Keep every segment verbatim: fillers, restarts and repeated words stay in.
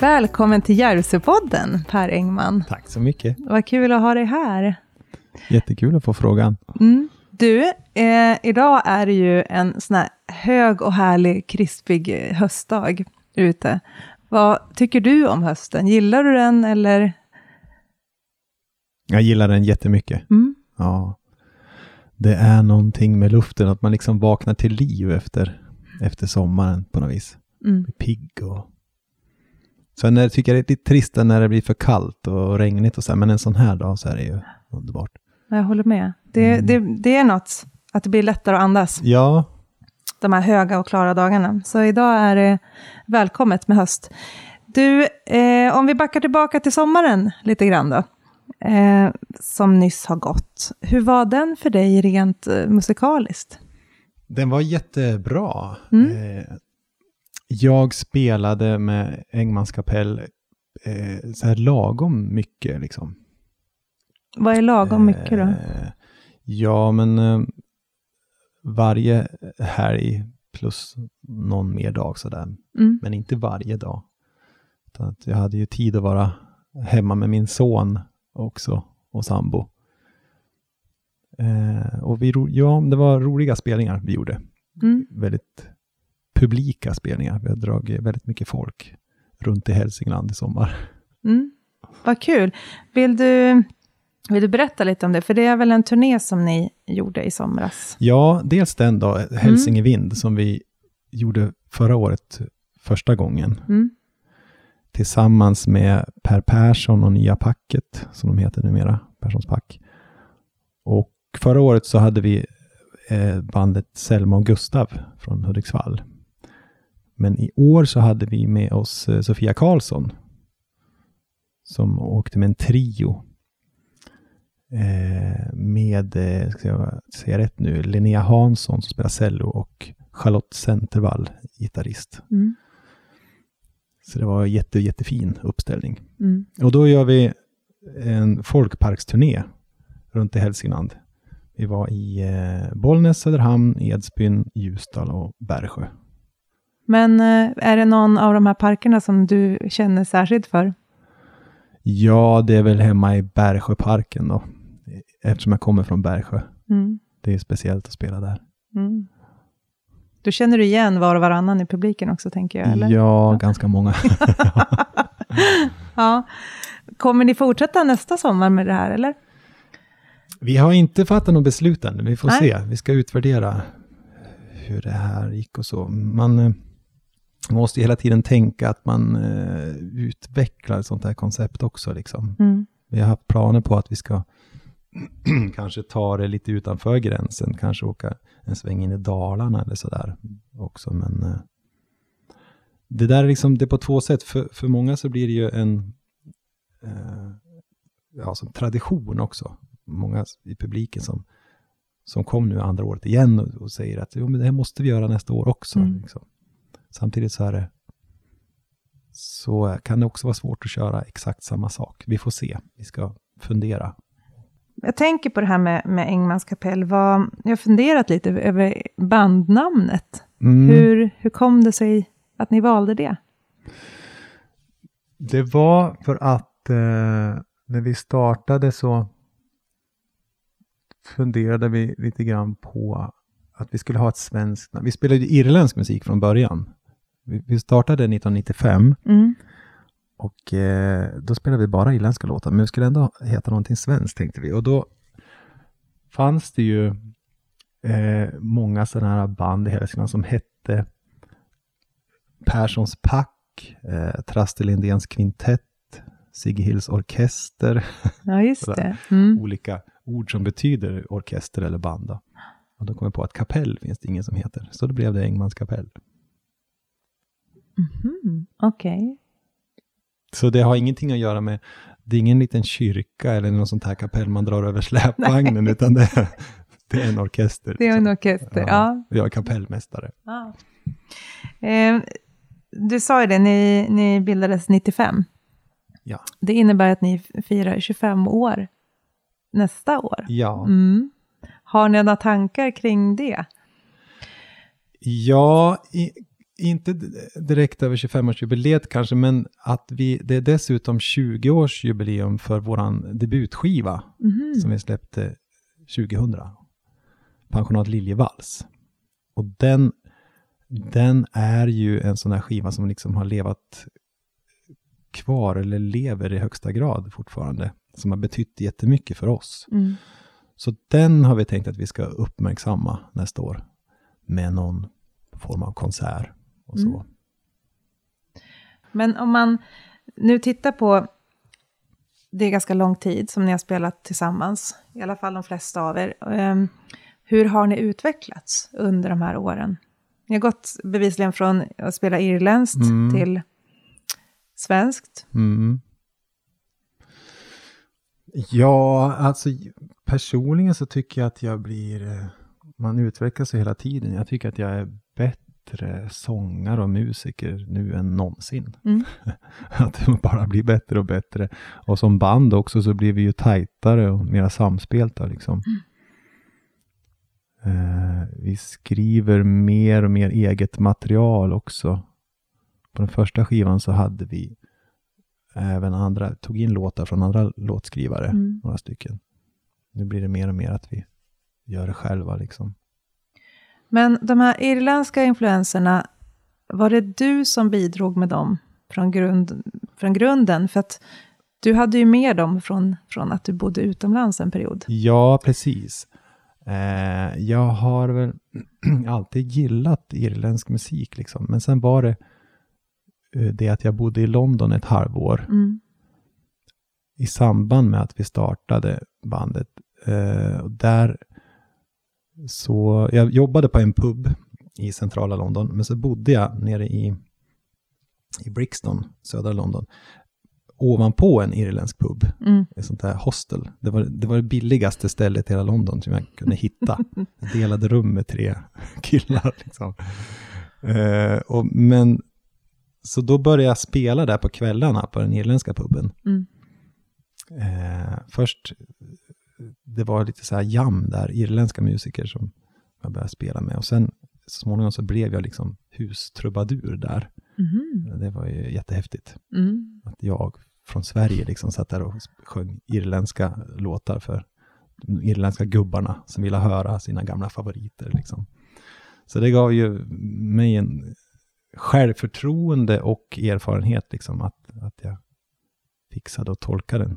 Välkommen till Järvsöpodden, Per Engman. Tack så mycket. Vad kul att ha dig här. Jättekul att få frågan. Mm. Du, eh, idag är det ju en sån här hög och härlig, krispig höstdag ute. Vad tycker du om hösten? Gillar du den eller? Jag gillar den jättemycket. Mm. Ja. Det är någonting med luften, att man liksom vaknar till liv efter, efter sommaren på något vis. Mm. Pigg och... Så när jag tycker det är lite trist när det blir för kallt och regnigt och så här, men en sån här dag så är det ju underbart. Jag håller med. Det, mm. det, det är något, att det blir lättare att andas. Ja. De här höga och klara dagarna. Så idag är det välkommet med höst. Du, eh, om vi backar tillbaka till sommaren lite grann då. Eh, som nyss har gått. Hur var den för dig rent eh, musikaliskt? Den var jättebra. Mm. Eh, Jag spelade med Engmans kapell eh, så här lagom mycket liksom. Vad är lagom mycket då? Eh, ja men eh, varje helg plus någon mer dag sådär. Mm. Men inte varje dag. Utan att jag hade ju tid att vara hemma med min son också och sambo. Eh, och vi, ja, det var roliga spelningar vi gjorde. Mm. Väldigt publika spelningar. Vi har dragit väldigt mycket folk runt i Hälsingland i sommar. Mm. Vad kul. Vill du, vill du berätta lite om det? För det är väl en turné som ni gjorde i somras? Ja, dels den då, Hälsingevind, mm. som vi gjorde förra året första gången. Mm. Tillsammans med Per Persson och nya packet, som de heter numera, Perssons Pack. Och förra året så hade vi eh, bandet Selma och Gustav från Hudiksvall. Men i år så hade vi med oss Sofia Karlsson som åkte med en trio eh, med, ska jag säga rätt nu, Linnea Hansson som spelar cello och Charlotte Centervall, gitarrist. Mm. Så det var en jätte, jättefin uppställning. Mm. Och då gör vi en folkparksturné runt i Hälsingland. Vi var i eh, Bollnäs, Söderhamn, Edsbyn, Ljusdal och Bergsjö. Men är det någon av de här parkerna som du känner särskilt för? Ja, det är väl hemma i Bergsjöparken då. Eftersom jag kommer från Bergsjö. Mm. Det är speciellt att spela där. Mm. Du känner du igen var och varannan i publiken också, tänker jag, eller? Ja, ja. Ganska många. Ja. Kommer ni fortsätta nästa sommar med det här, eller? Vi har inte fattat något beslut än. Vi får Nej. se. Vi ska utvärdera hur det här gick och så. Man... måste hela tiden tänka att man eh, utvecklar ett sånt här koncept också liksom. Mm. Vi har haft planer på att vi ska kanske ta det lite utanför gränsen, kanske åka en sväng in i Dalarna eller sådär också, men eh, det där är liksom, det är på två sätt. För, för många så blir det ju en eh, ja, som tradition också. Många i publiken som som kom nu andra året igen och, och säger att jo, men det här måste vi göra nästa år också. Mm. Liksom. Samtidigt så, här, så kan det också vara svårt att köra exakt samma sak. Vi får se. Vi ska fundera. Jag tänker på det här med, med Engmans kapell. Vad, jag har funderat lite över bandnamnet. Mm. Hur, hur kom det sig att ni valde det? Det var för att eh, när vi startade så funderade vi lite grann på att vi skulle ha ett svenskt namn. Vi spelade ju irländsk musik från början. Vi startade nitton nittiofem. Mm. Och eh, då spelade vi bara irländska låtar. Men vi skulle ändå heta någonting svenskt, tänkte vi. Och då fanns det ju eh, många sådana här band i Hälsingland som hette Perssons Pack, eh, Traster Lindéns Kvintett, Sighills Orkester. Ja, just det. Mm. Olika ord som betyder orkester eller band då. Och då kom jag på att kapell finns det ingen som heter. Så då blev det Engmans kapell. Mm-hmm. Okej. Okay. Så det har ingenting att göra med... Det är ingen liten kyrka eller någon sånt här kapell man drar över släpvagnen. Nej. Utan det, det är en orkester. Det är en orkester, ja. ja. Jag är kapellmästare. Ja. Eh, du sa ju det, ni, ni bildades nittiofem. Ja. Det innebär att ni firar tjugofem år nästa år. Ja. Mm. Har ni några tankar kring det? Ja, i, inte direkt över tjugofemårsjubileet kanske, men att vi, det är dessutom tjugo-årsjubileum för våran debutskiva mm. som vi släppte tjugohundra. Pensionat Liljevals. Och den, den är ju en sån här skiva som liksom har levat kvar eller lever i högsta grad fortfarande. Som har betytt jättemycket för oss. Mm. Så den har vi tänkt att vi ska uppmärksamma nästa år. Med någon form av konsert och så. Mm. Men om man nu tittar på, det är ganska lång tid som ni har spelat tillsammans. I alla fall de flesta av er. Hur har ni utvecklats under de här åren? Ni har gått bevisligen från att spela irländskt mm. till svenskt. Mm. Ja, alltså personligen så tycker jag att jag blir... Man utvecklas ju hela tiden. Jag tycker att jag är bättre sångare och musiker nu än någonsin. Mm. Att det bara blir bättre och bättre. Och som band också så blir vi ju tajtare och mera samspelta liksom. Mm. Eh, vi skriver mer och mer eget material också. På den första skivan så hade vi även andra, tog in låtar från andra låtskrivare, mm. några stycken. Nu blir det mer och mer att vi gör det själva liksom. Men de här irländska influenserna, var det du som bidrog med dem från, grund, från grunden? För att du hade ju med dem från, från att du bodde utomlands en period. Ja, precis. Eh, jag har väl alltid gillat irländsk musik liksom. Men sen var det det att jag bodde i London ett halvår. Mm. I samband med att vi startade bandet. Eh, och där... Så jag jobbade på en pub i centrala London. Men så bodde jag nere i, i Brixton, södra London. Ovanpå en irländsk pub. Mm. Ett sånt där hostel. Det var, det var det billigaste stället i hela London som jag kunde hitta. Jag delade rum med tre killar. Liksom. Uh, och, men, så då började jag spela där på kvällarna på den irländska puben. Mm. Uh, först... Det var lite så här jam där, irländska musiker som jag började spela med. Och sen så småningom så blev jag liksom hustrubadur där. Mm. Det var ju jättehäftigt. Mm. Att jag från Sverige liksom satt där och sjöng irländska låtar för de irländska gubbarna som ville höra sina gamla favoriter liksom. Så det gav ju mig en självförtroende och erfarenhet liksom att, att jag fixade och tolkade den.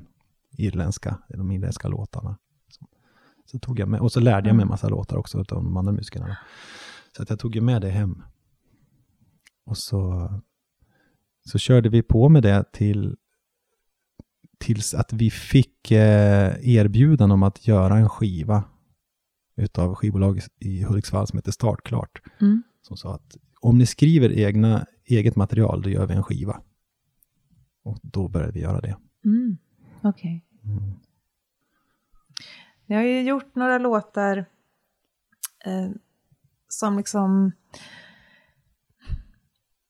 irländska, de irländska låtarna. Så, så tog jag med, och så lärde jag mig en massa låtar också utav de andra musikerna. Så att jag tog ju med det hem. Och så så körde vi på med det till tills att vi fick eh, erbjudan om att göra en skiva utav skivbolaget i Hudiksvall som heter Startklart. Mm. Som sa att om ni skriver egna, eget material, då gör vi en skiva. Och då började vi göra det. Mm. Okej. Okay. Mm. Jag har ju gjort några låtar eh, som liksom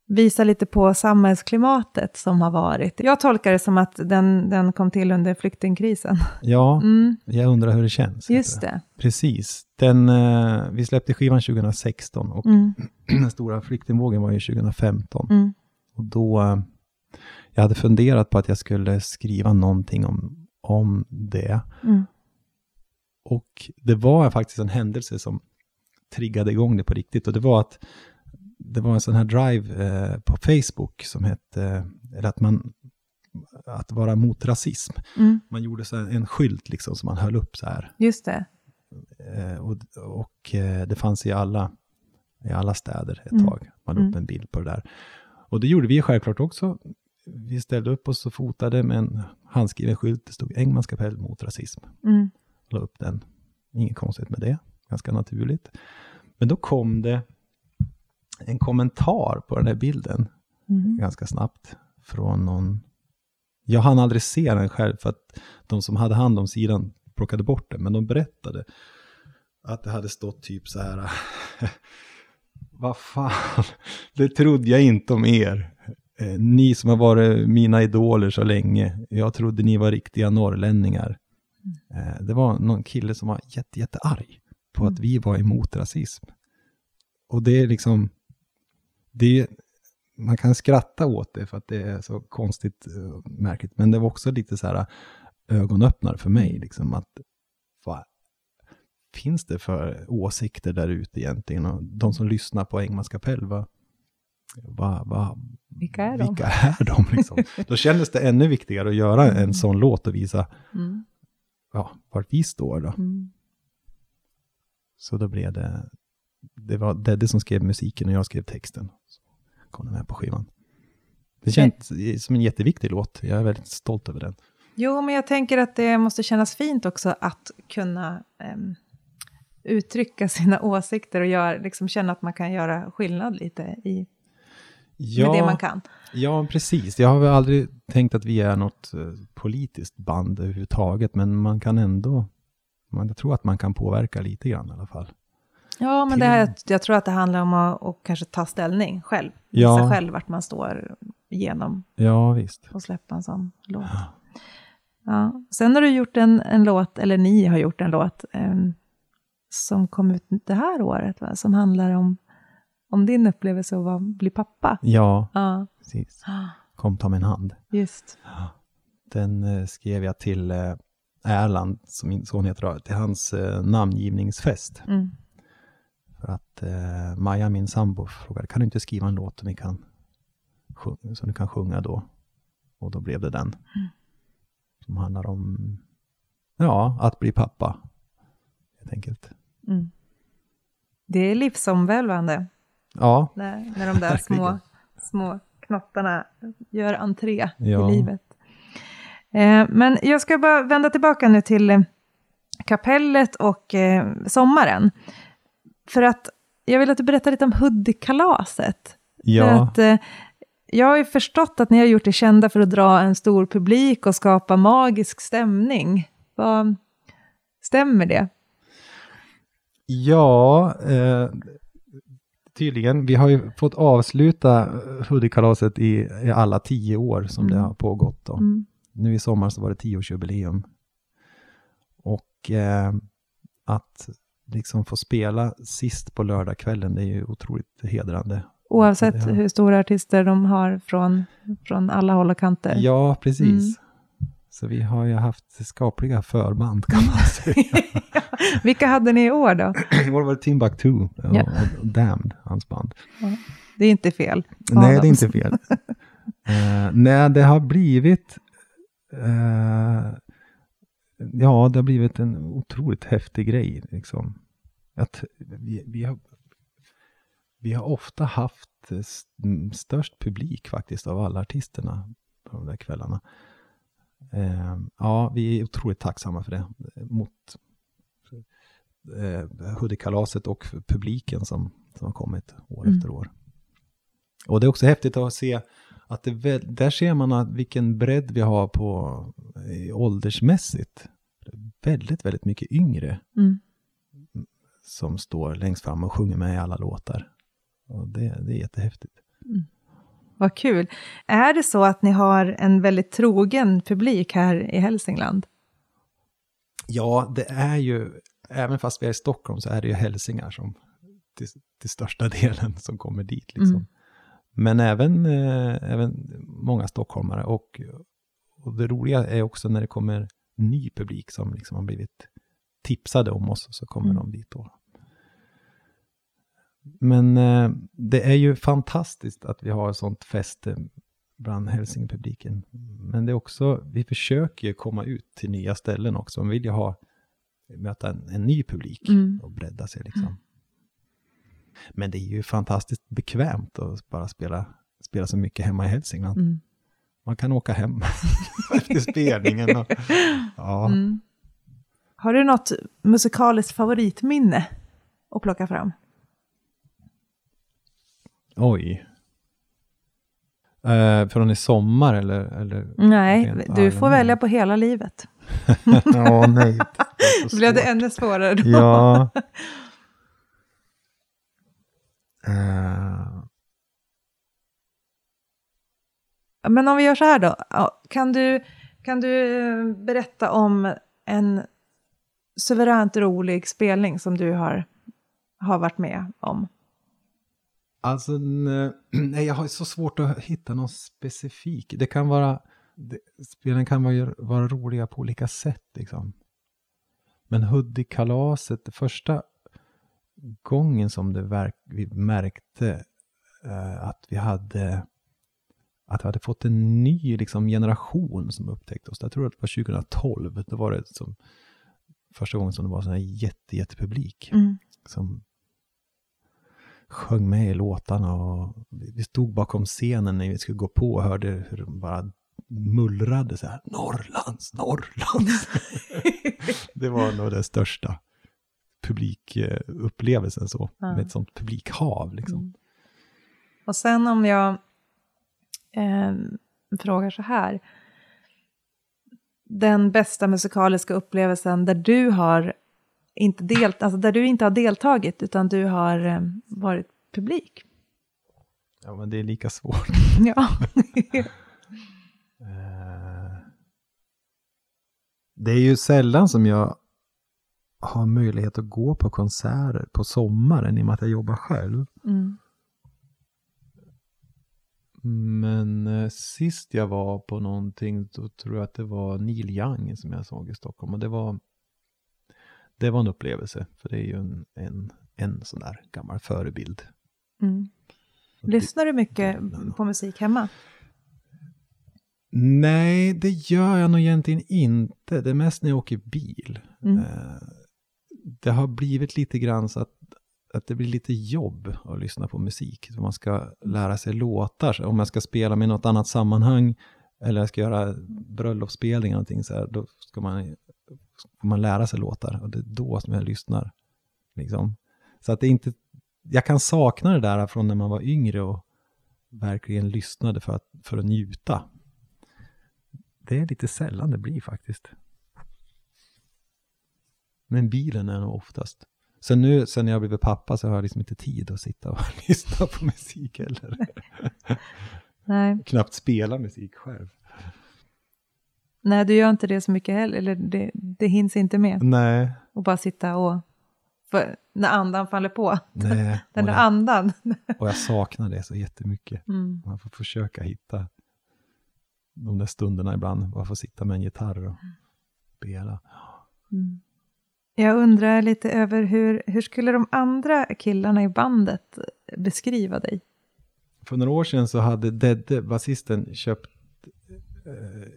visar lite på samhällsklimatet som har varit. Jag tolkar det som att den, den kom till under flyktingkrisen. Ja, mm. jag undrar hur det känns. Just det. Precis. Den, eh, vi släppte skivan tjugohundrasexton och mm. den stora flyktingvågen var ju tjugohundrafemton. Mm. Och då... Jag hade funderat på att jag skulle skriva någonting om, om det. Mm. Och det var faktiskt en händelse som triggade igång det på riktigt. Och det var att det var en sån här drive eh, på Facebook som hette eller att, man, att vara mot rasism. Mm. Man gjorde så en skylt liksom som man höll upp så här. Just det. Eh, och och eh, det fanns i alla, i alla städer ett mm. tag. Man lade upp mm. en bild på det där. Och det gjorde vi självklart också. Vi ställde upp oss och fotade med en handskriven skylt. Det stod Engmans kapell mot rasism. Mm. La upp den. Inget konstigt med det. Ganska naturligt. Men då kom det en kommentar på den här bilden. Mm. Ganska snabbt. Från någon... Jag hann aldrig se den själv för att de som hade hand om sidan plockade bort den. Men de berättade att det hade stått typ så här... Vad fan? Det trodde jag inte om er. Eh, ni som har varit mina idoler så länge. Jag trodde ni var riktiga norrlänningar. Eh, det var någon kille som var jätte, jätte arg på mm. att vi var emot rasism. Och det är liksom det är, man kan skratta åt det för att det är så konstigt märkligt, men det var också lite så här ögonöppnare för mig liksom, att vad finns det för åsikter där ute egentligen, och de som lyssnar på Engmans kapell, vad Va, va, vilka är de? Vilka är de liksom? Då kändes det ännu viktigare att göra en mm. sån låt och visa mm. ja, vart vi står då. Mm. Så då blev det, det var Deddy som skrev musiken och jag skrev texten. Så kom den här på skivan. Det känns mm. som en jätteviktig låt. Jag är väldigt stolt över den. Jo, men jag tänker att det måste kännas fint också att kunna um, uttrycka sina åsikter och gör, liksom känna att man kan göra skillnad lite i ja, med det man kan. Ja, precis. Jag har väl aldrig tänkt att vi är något politiskt band överhuvudtaget, men man kan ändå, man, jag tror att man kan påverka lite grann i alla fall. Ja, men det här, jag tror att det handlar om att och kanske ta ställning själv. Ja. Visa själv vart man står genom. Ja, visst. Och släppa en sån låt. Ja. Ja. Sen har du gjort en, en låt, eller ni har gjort en låt eh, som kom ut det här året, va? Som handlar om Om din upplevelse att bli pappa. Ja, ja, precis. Kom ta min hand. Just. Den eh, skrev jag till eh, Erland, som min son heter, till hans eh, namngivningsfest. Mm. För att eh, Maja, min sambo, frågade, kan du inte skriva en låt som ni kan sjunga, som du kan sjunga då? Och då blev det den. Mm. Som handlar om ja, att bli pappa. Helt enkelt. Mm. Det är livsomvälvande. Ja. När, när de där små, små knottarna gör entré ja. i livet. Eh, men jag ska bara vända tillbaka nu till eh, kapellet och eh, sommaren. För att jag vill att du berättar lite om Hudikkalaset. Ja. För att, eh, jag har ju förstått att ni har gjort det kända för att dra en stor publik och skapa magisk stämning. Vad, stämmer det? Ja, eh... tydligen. Vi har ju fått avsluta Hudikkalaset i, i alla tio år som mm. det har pågått. Då. Mm. Nu i sommar så var det tioårsjubileum. Och eh, att liksom få spela sist på lördagskvällen, det är ju otroligt hedrande. Oavsett hur stora artister de har från, från alla håll och kanter. Ja, precis. Mm. Så vi har ju haft skapliga förband kan man säga. Vilka hade ni i år då? I år var det Team Back Two och, ja. och Damned, hans band. Ja. Det är inte fel. Nej, det är inte fel. uh, nej, det har blivit uh, ja, det har blivit en otroligt häftig grej. Liksom. Att vi, vi, har, vi har ofta haft störst publik faktiskt av alla artisterna på de där kvällarna. Uh, ja, vi är otroligt tacksamma för det. Mot Eh, Hudikkalaset och publiken som, som har kommit år mm. efter år. Och det är också häftigt att se att det väl, där ser man att vilken bredd vi har på eh, åldersmässigt. Väldigt, väldigt mycket yngre mm. som står längst fram och sjunger med i alla låtar. Och det, det är jättehäftigt. Mm. Vad kul. Är det så att ni har en väldigt trogen publik här i Hälsingland? Ja, det är ju även fast vi är i Stockholm så är det ju hälsingar som till, till största delen som kommer dit liksom. Mm. Men även, eh, även många stockholmare och, och det roliga är också när det kommer ny publik som liksom har blivit tipsade om oss och så kommer mm. de dit då. Men eh, det är ju fantastiskt att vi har ett sånt fäste bland hälsingepubliken. Men det är också, vi försöker ju komma ut till nya ställen också. Man vill ju ha möta en, en ny publik mm. och bredda sig liksom. Mm. Men det är ju fantastiskt bekvämt att bara spela, spela så mycket hemma i Hälsingland. Mm. Man kan åka hem efter spelningen. Och, ja. mm. Har du något musikaliskt favoritminne att plocka fram? Oj. Eh, från i sommar eller? eller nej, rent, du får välja på hela livet. Ja, nej. Det blev det ännu svårare då. Ja. Uh. Men om vi gör så här då. Kan du, kan du berätta om en suveränt rolig spelning som du har, har varit med om? Alltså, nej, jag har så svårt att hitta någon specifik. Det kan vara, det, spelen kan vara, vara roliga på olika sätt liksom. Men Hudikkalaset, det första gången som det verk, vi märkte eh, att vi hade att vi hade fått en ny liksom, generation som upptäckte oss. Jag tror att det var tjugotolv. Då var det som första gången som det var sån här jätte, jättepublik mm. som sjöng med i låtarna och vi stod bakom scenen när vi skulle gå på och hörde hur de bara mullrade så här, Norrlands, Norrlands. Det var nog den största publikupplevelsen så, ja. Med ett sånt publikhav liksom. Mm. Och sen om jag eh, frågar så här, den bästa musikaliska upplevelsen där du har inte delt, alltså där du inte har deltagit utan du har eh, varit publik. Ja, men det är lika svårt. Ja. eh, det är ju sällan som jag har möjlighet att gå på konserter på sommaren i och med att jag jobbar själv. Mm. Men eh, sist jag var på någonting då tror jag att det var Neil Young som jag såg i Stockholm och det var Det var en upplevelse, för det är ju en, en, en sån där gammal förebild. Mm. Lyssnar du mycket på musik hemma? Nej, det gör jag nog egentligen inte. Det är mest när jag åker bil. Mm. Det har blivit lite grann så att, att det blir lite jobb att lyssna på musik. Man ska lära sig låtar. Om jag ska spela med något annat sammanhang eller jag ska göra bröllopsspelning eller någonting så här, då ska man... får man lära sig låtar och det är då som jag lyssnar liksom. Så att det inte, jag kan sakna det där från när man var yngre och verkligen lyssnade för att, för att njuta. Det är lite sällan det blir faktiskt. Men bilen är nog oftast. Sen nu, sen jag blev pappa så har jag liksom inte tid att sitta och lyssna på musik heller. Nej. Knappt spela musik själv. Nej, du gör inte det så mycket heller. Eller det, det hinns inte med. Nej. Och bara sitta och... För, när andan faller på. Nej. Den där andan. Och jag saknar det så jättemycket. Mm. Man får försöka hitta de där stunderna ibland. Man får sitta med en gitarr och spela. Mm. Jag undrar lite över hur, hur skulle de andra killarna i bandet beskriva dig? För några år sedan så hade Deddy, basisten, köpt... Eh,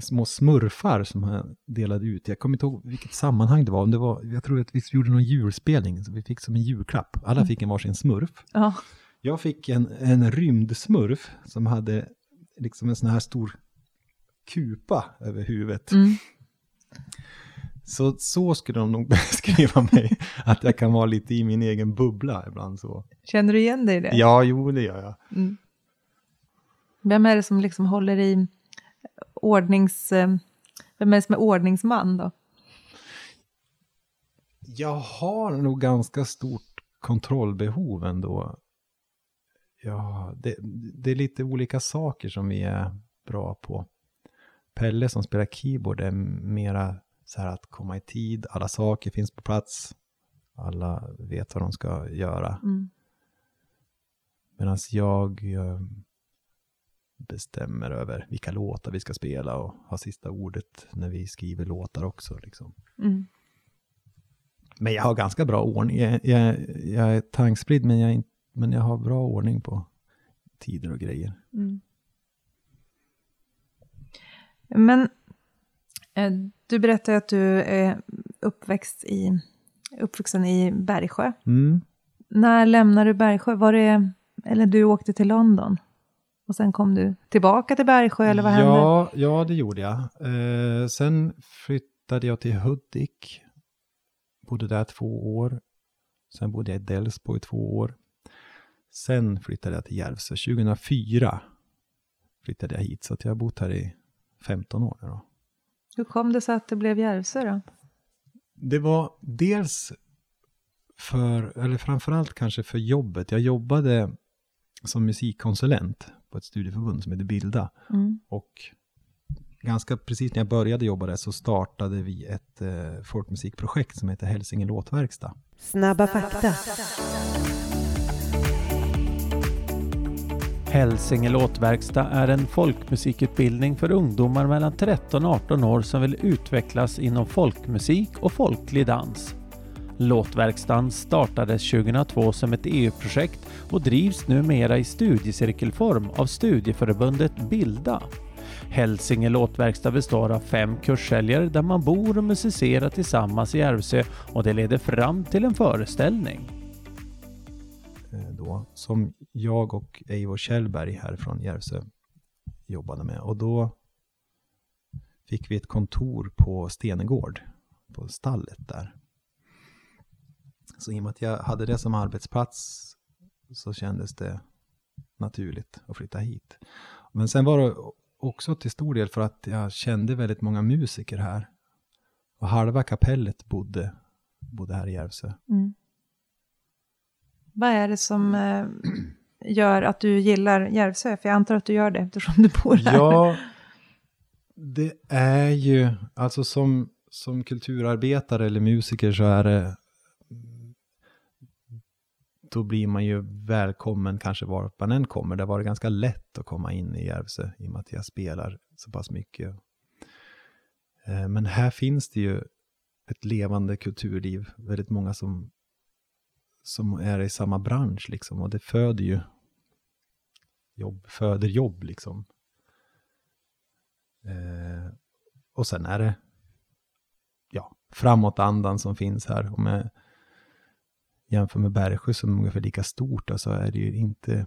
små smurfar som han delade ut. Jag kommer inte ihåg vilket sammanhang det var. Om det var, jag tror att vi gjorde någon julspelning så vi fick som en julklapp. Alla mm. fick en varsin smurf. Ja. Jag fick en, en rymdsmurf som hade liksom en sån här stor kupa över huvudet. Mm. Så, så skulle de nog beskriva mig. Att jag kan vara lite i min egen bubbla ibland så. Känner du igen dig i det? Ja, jo det gör jag. Mm. Vem är det som liksom håller i ordnings, vem är det som är ordningsman då? Jag har nog ganska stort kontrollbehov ändå. Ja, det, det är lite olika saker som vi är bra på. Pelle som spelar keyboard är mera så här att komma i tid. Alla saker finns på plats. Alla vet vad de ska göra. Mm. Medan jag... bestämmer över vilka låtar vi ska spela och ha sista ordet när vi skriver låtar också liksom. Mm. Men jag har ganska bra ordning. Jag, jag, jag är tankspridd men jag, men jag har bra ordning på tider och grejer. Mm. Men du berättade att du är uppväxt i, uppvuxen i Bergsjö. Mm. När lämnade du Bergsjö? Var det, eller du åkte till London? Och sen kom du tillbaka till Bergsjö eller vad hände? Ja, ja det gjorde jag. Eh, sen flyttade jag till Hudik. Bodde där två år. Sen bodde jag i Delsbo i två år. Sen flyttade jag till Järvsö. tjugohundrafyra flyttade jag hit. Så att jag har bott här i femton år då. Hur kom det så att det blev Järvsö då? Det var dels för, eller framförallt kanske för jobbet. Jag jobbade som musikkonsulent på ett studieförbund som heter Bilda. Mm. Och ganska precis när jag började jobba där så startade vi ett eh, folkmusikprojekt som heter Hälsingelåtverkstad. Snabba fakta. Hälsingelåtverkstad är en folkmusikutbildning för ungdomar mellan tretton och arton år som vill utvecklas inom folkmusik och folklig dans. Låtverkstan startades tjugohundratvå som ett E U-projekt och drivs numera i studiecirkelform av studieförbundet Bilda. Hälsingelåtverkstad består av fem kurssäljare där man bor och musicerar tillsammans i Järvsö, och det leder fram till en föreställning. Då, som jag och Eivor Kjellberg här från Järvsö jobbade med, och då fick vi ett kontor på Stenegård, på stallet där. Så i och med att jag hade det som arbetsplats så kändes det naturligt att flytta hit. Men sen var det också till stor del för att jag kände väldigt många musiker här. Och halva kapellet bodde, bodde här i Järvsö. Mm. Vad är det som gör att du gillar Järvsö? För jag antar att du gör det eftersom du bor här. Ja, det är ju... Alltså som, som kulturarbetare eller musiker så är det... Då blir man ju välkommen kanske var man än kommer. Det var det ganska lätt att komma in i Järvsö i och med att jag spelar så pass mycket. Men här finns det ju ett levande kulturliv. Väldigt många som, som är i samma bransch liksom. Och det föder ju jobb, föder jobb liksom. Och sen är det ja, framåtandan som finns här. Och med jämför med Bergsjö som är ungefär lika stort så alltså är det ju inte,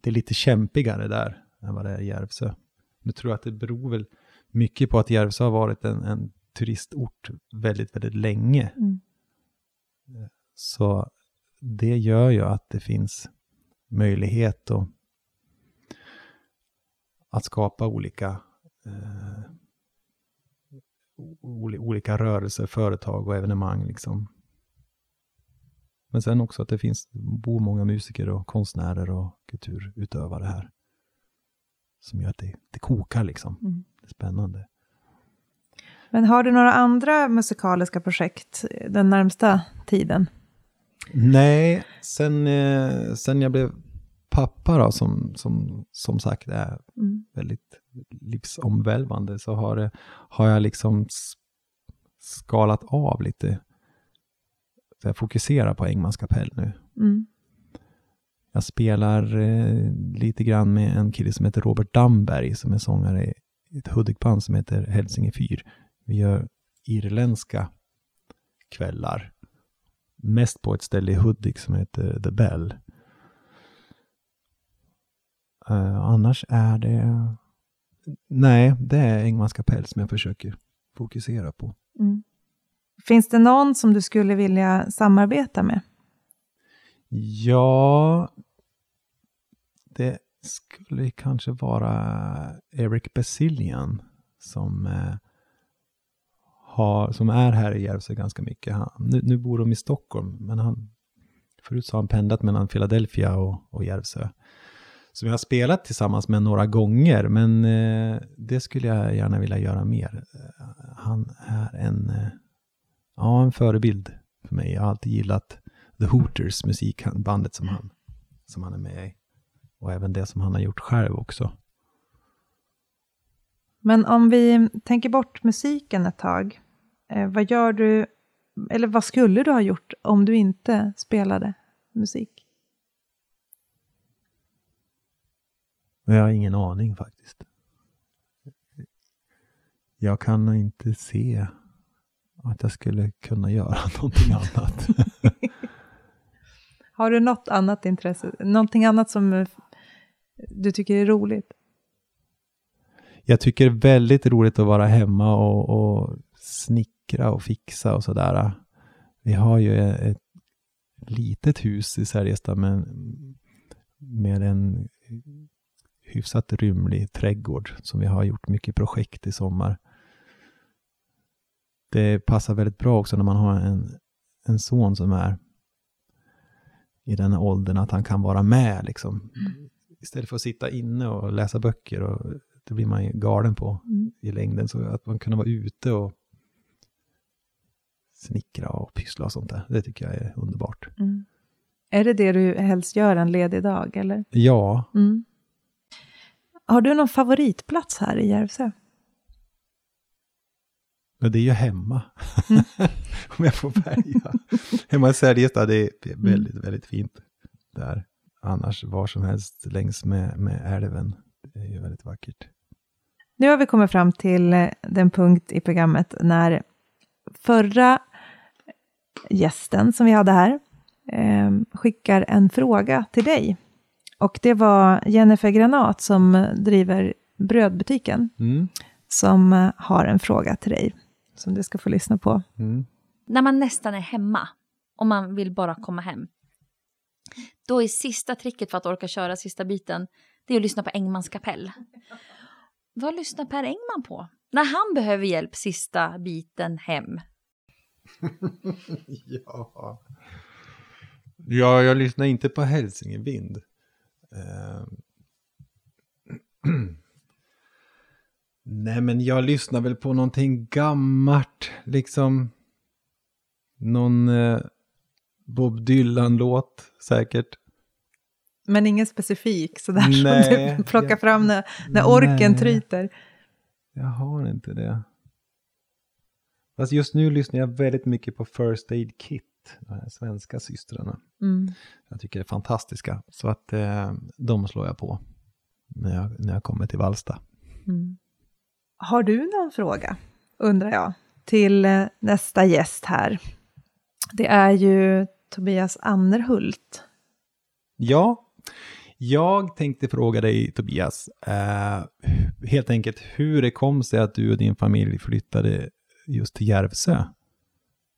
det är lite kämpigare där än vad det är i Järvsö. Nu tror jag att det beror väl mycket på att Järvsö har varit en, en turistort väldigt, väldigt länge. Mm. Så det gör ju att det finns möjlighet att, att skapa olika, eh, o- olika rörelser, företag och evenemang liksom. Men sen också att det finns bor många musiker och konstnärer och kulturutövare här. Som gör att det, det kokar liksom. Mm. Det är spännande. Men har du några andra musikaliska projekt den närmsta tiden? Nej, sen, sen jag blev pappa då, som, som, som sagt är mm. väldigt livsomvälvande. Så har, har jag liksom skalat av lite. För jag fokuserar på Engmans kapell nu. Mm. Jag spelar eh, lite grann med en kille som heter Robert Damberg. Som är sångare i ett Hudikkband som heter Helsingfyr. Vi gör irländska kvällar. Mest på ett ställe i Hudik som heter The Bell. Uh, annars är det... Nej, det är Engmans kapell som jag försöker fokusera på. Mm. Finns det någon som du skulle vilja samarbeta med? Ja, det skulle kanske vara Eric Basilian som, eh, har, som är här i Järvsö ganska mycket. Han, nu, nu bor de i Stockholm, men han, förut så har han pendlat mellan Philadelphia och, och Järvsö. Som jag har spelat tillsammans med några gånger, men eh, det skulle jag gärna vilja göra mer. Han är en... Eh, Ja, en förebild för mig. Jag har alltid gillat The Hooters, musikbandet som han, som han är med i. Och även det som han har gjort själv också. Men om vi tänker bort musiken ett tag. Vad gör du, eller vad skulle du ha gjort om du inte spelade musik? Jag har ingen aning faktiskt. Jag kan inte se... att jag skulle kunna göra någonting annat. Har du något annat intresse? Någonting annat som du tycker är roligt? Jag tycker det är väldigt roligt att vara hemma och, och snickra och fixa och sådär. Vi har ju ett litet hus i Särjestad med, med en hyfsat rymlig trädgård som vi har gjort mycket projekt i sommar. Det passar väldigt bra också när man har en, en son som är i den här åldern att han kan vara med liksom. Mm. Istället för att sitta inne och läsa böcker, och det blir man ju galen på mm. i längden, så att man kunde vara ute och snickra och pyssla och sånt där. Det tycker jag är underbart. Mm. Är det det du helst gör en ledig dag eller? Ja, mm. Har du någon favoritplats här i Järvsö? Ja, det är ju hemma. Mm. Om jag får välja. Hemma i Särjestad, det är väldigt, mm. väldigt fint där. Annars var som helst längs med, med älven. Det är ju väldigt vackert. Nu har vi kommit fram till den punkt i programmet när förra gästen som vi hade här eh, skickar en fråga till dig. Och det var Jennifer Granat som driver brödbutiken. Mm. Som har en fråga till dig som du ska få lyssna på. Mm. När man nästan är hemma och man vill bara komma hem. Då är sista tricket för att orka köra sista biten, det är att lyssna på Engmans kapell. Vad lyssnar Per Engman på när han behöver hjälp sista biten hem? ja. ja, jag lyssnar inte på Hälsingevind. Uh. Nej, men jag lyssnar väl på någonting gammalt. Liksom någon eh, Bob Dylan-låt säkert. Men ingen specifik sådär. Nej, som du plockar jag, fram när, när orken tryter. Jag har inte det. Fast just nu lyssnar jag väldigt mycket på First Aid Kit. De här svenska systrarna. Mm. Jag tycker det är fantastiska. Så att eh, de slår jag på när jag, när jag kommer till Valsta. Mm. Har du någon fråga, undrar jag, till nästa gäst här? Det är ju Tobias Annerhult. Ja, jag tänkte fråga dig, Tobias, eh, helt enkelt hur det kom sig att du och din familj flyttade just till Järvsö.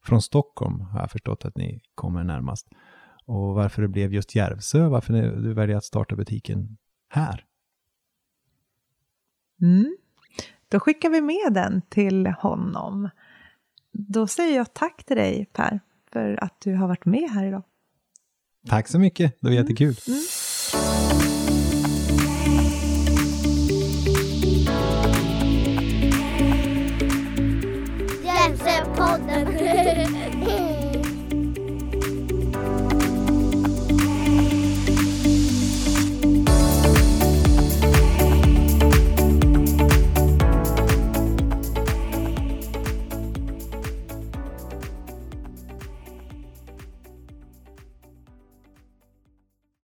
Från Stockholm har jag förstått att ni kommer närmast. Och varför det blev just Järvsö, varför du väljer att starta butiken här? Mm. Då skickar vi med den till honom. Då säger jag tack till dig, Per, för att du har varit med här idag. Tack så mycket, det var jättekul. Mm. Mm.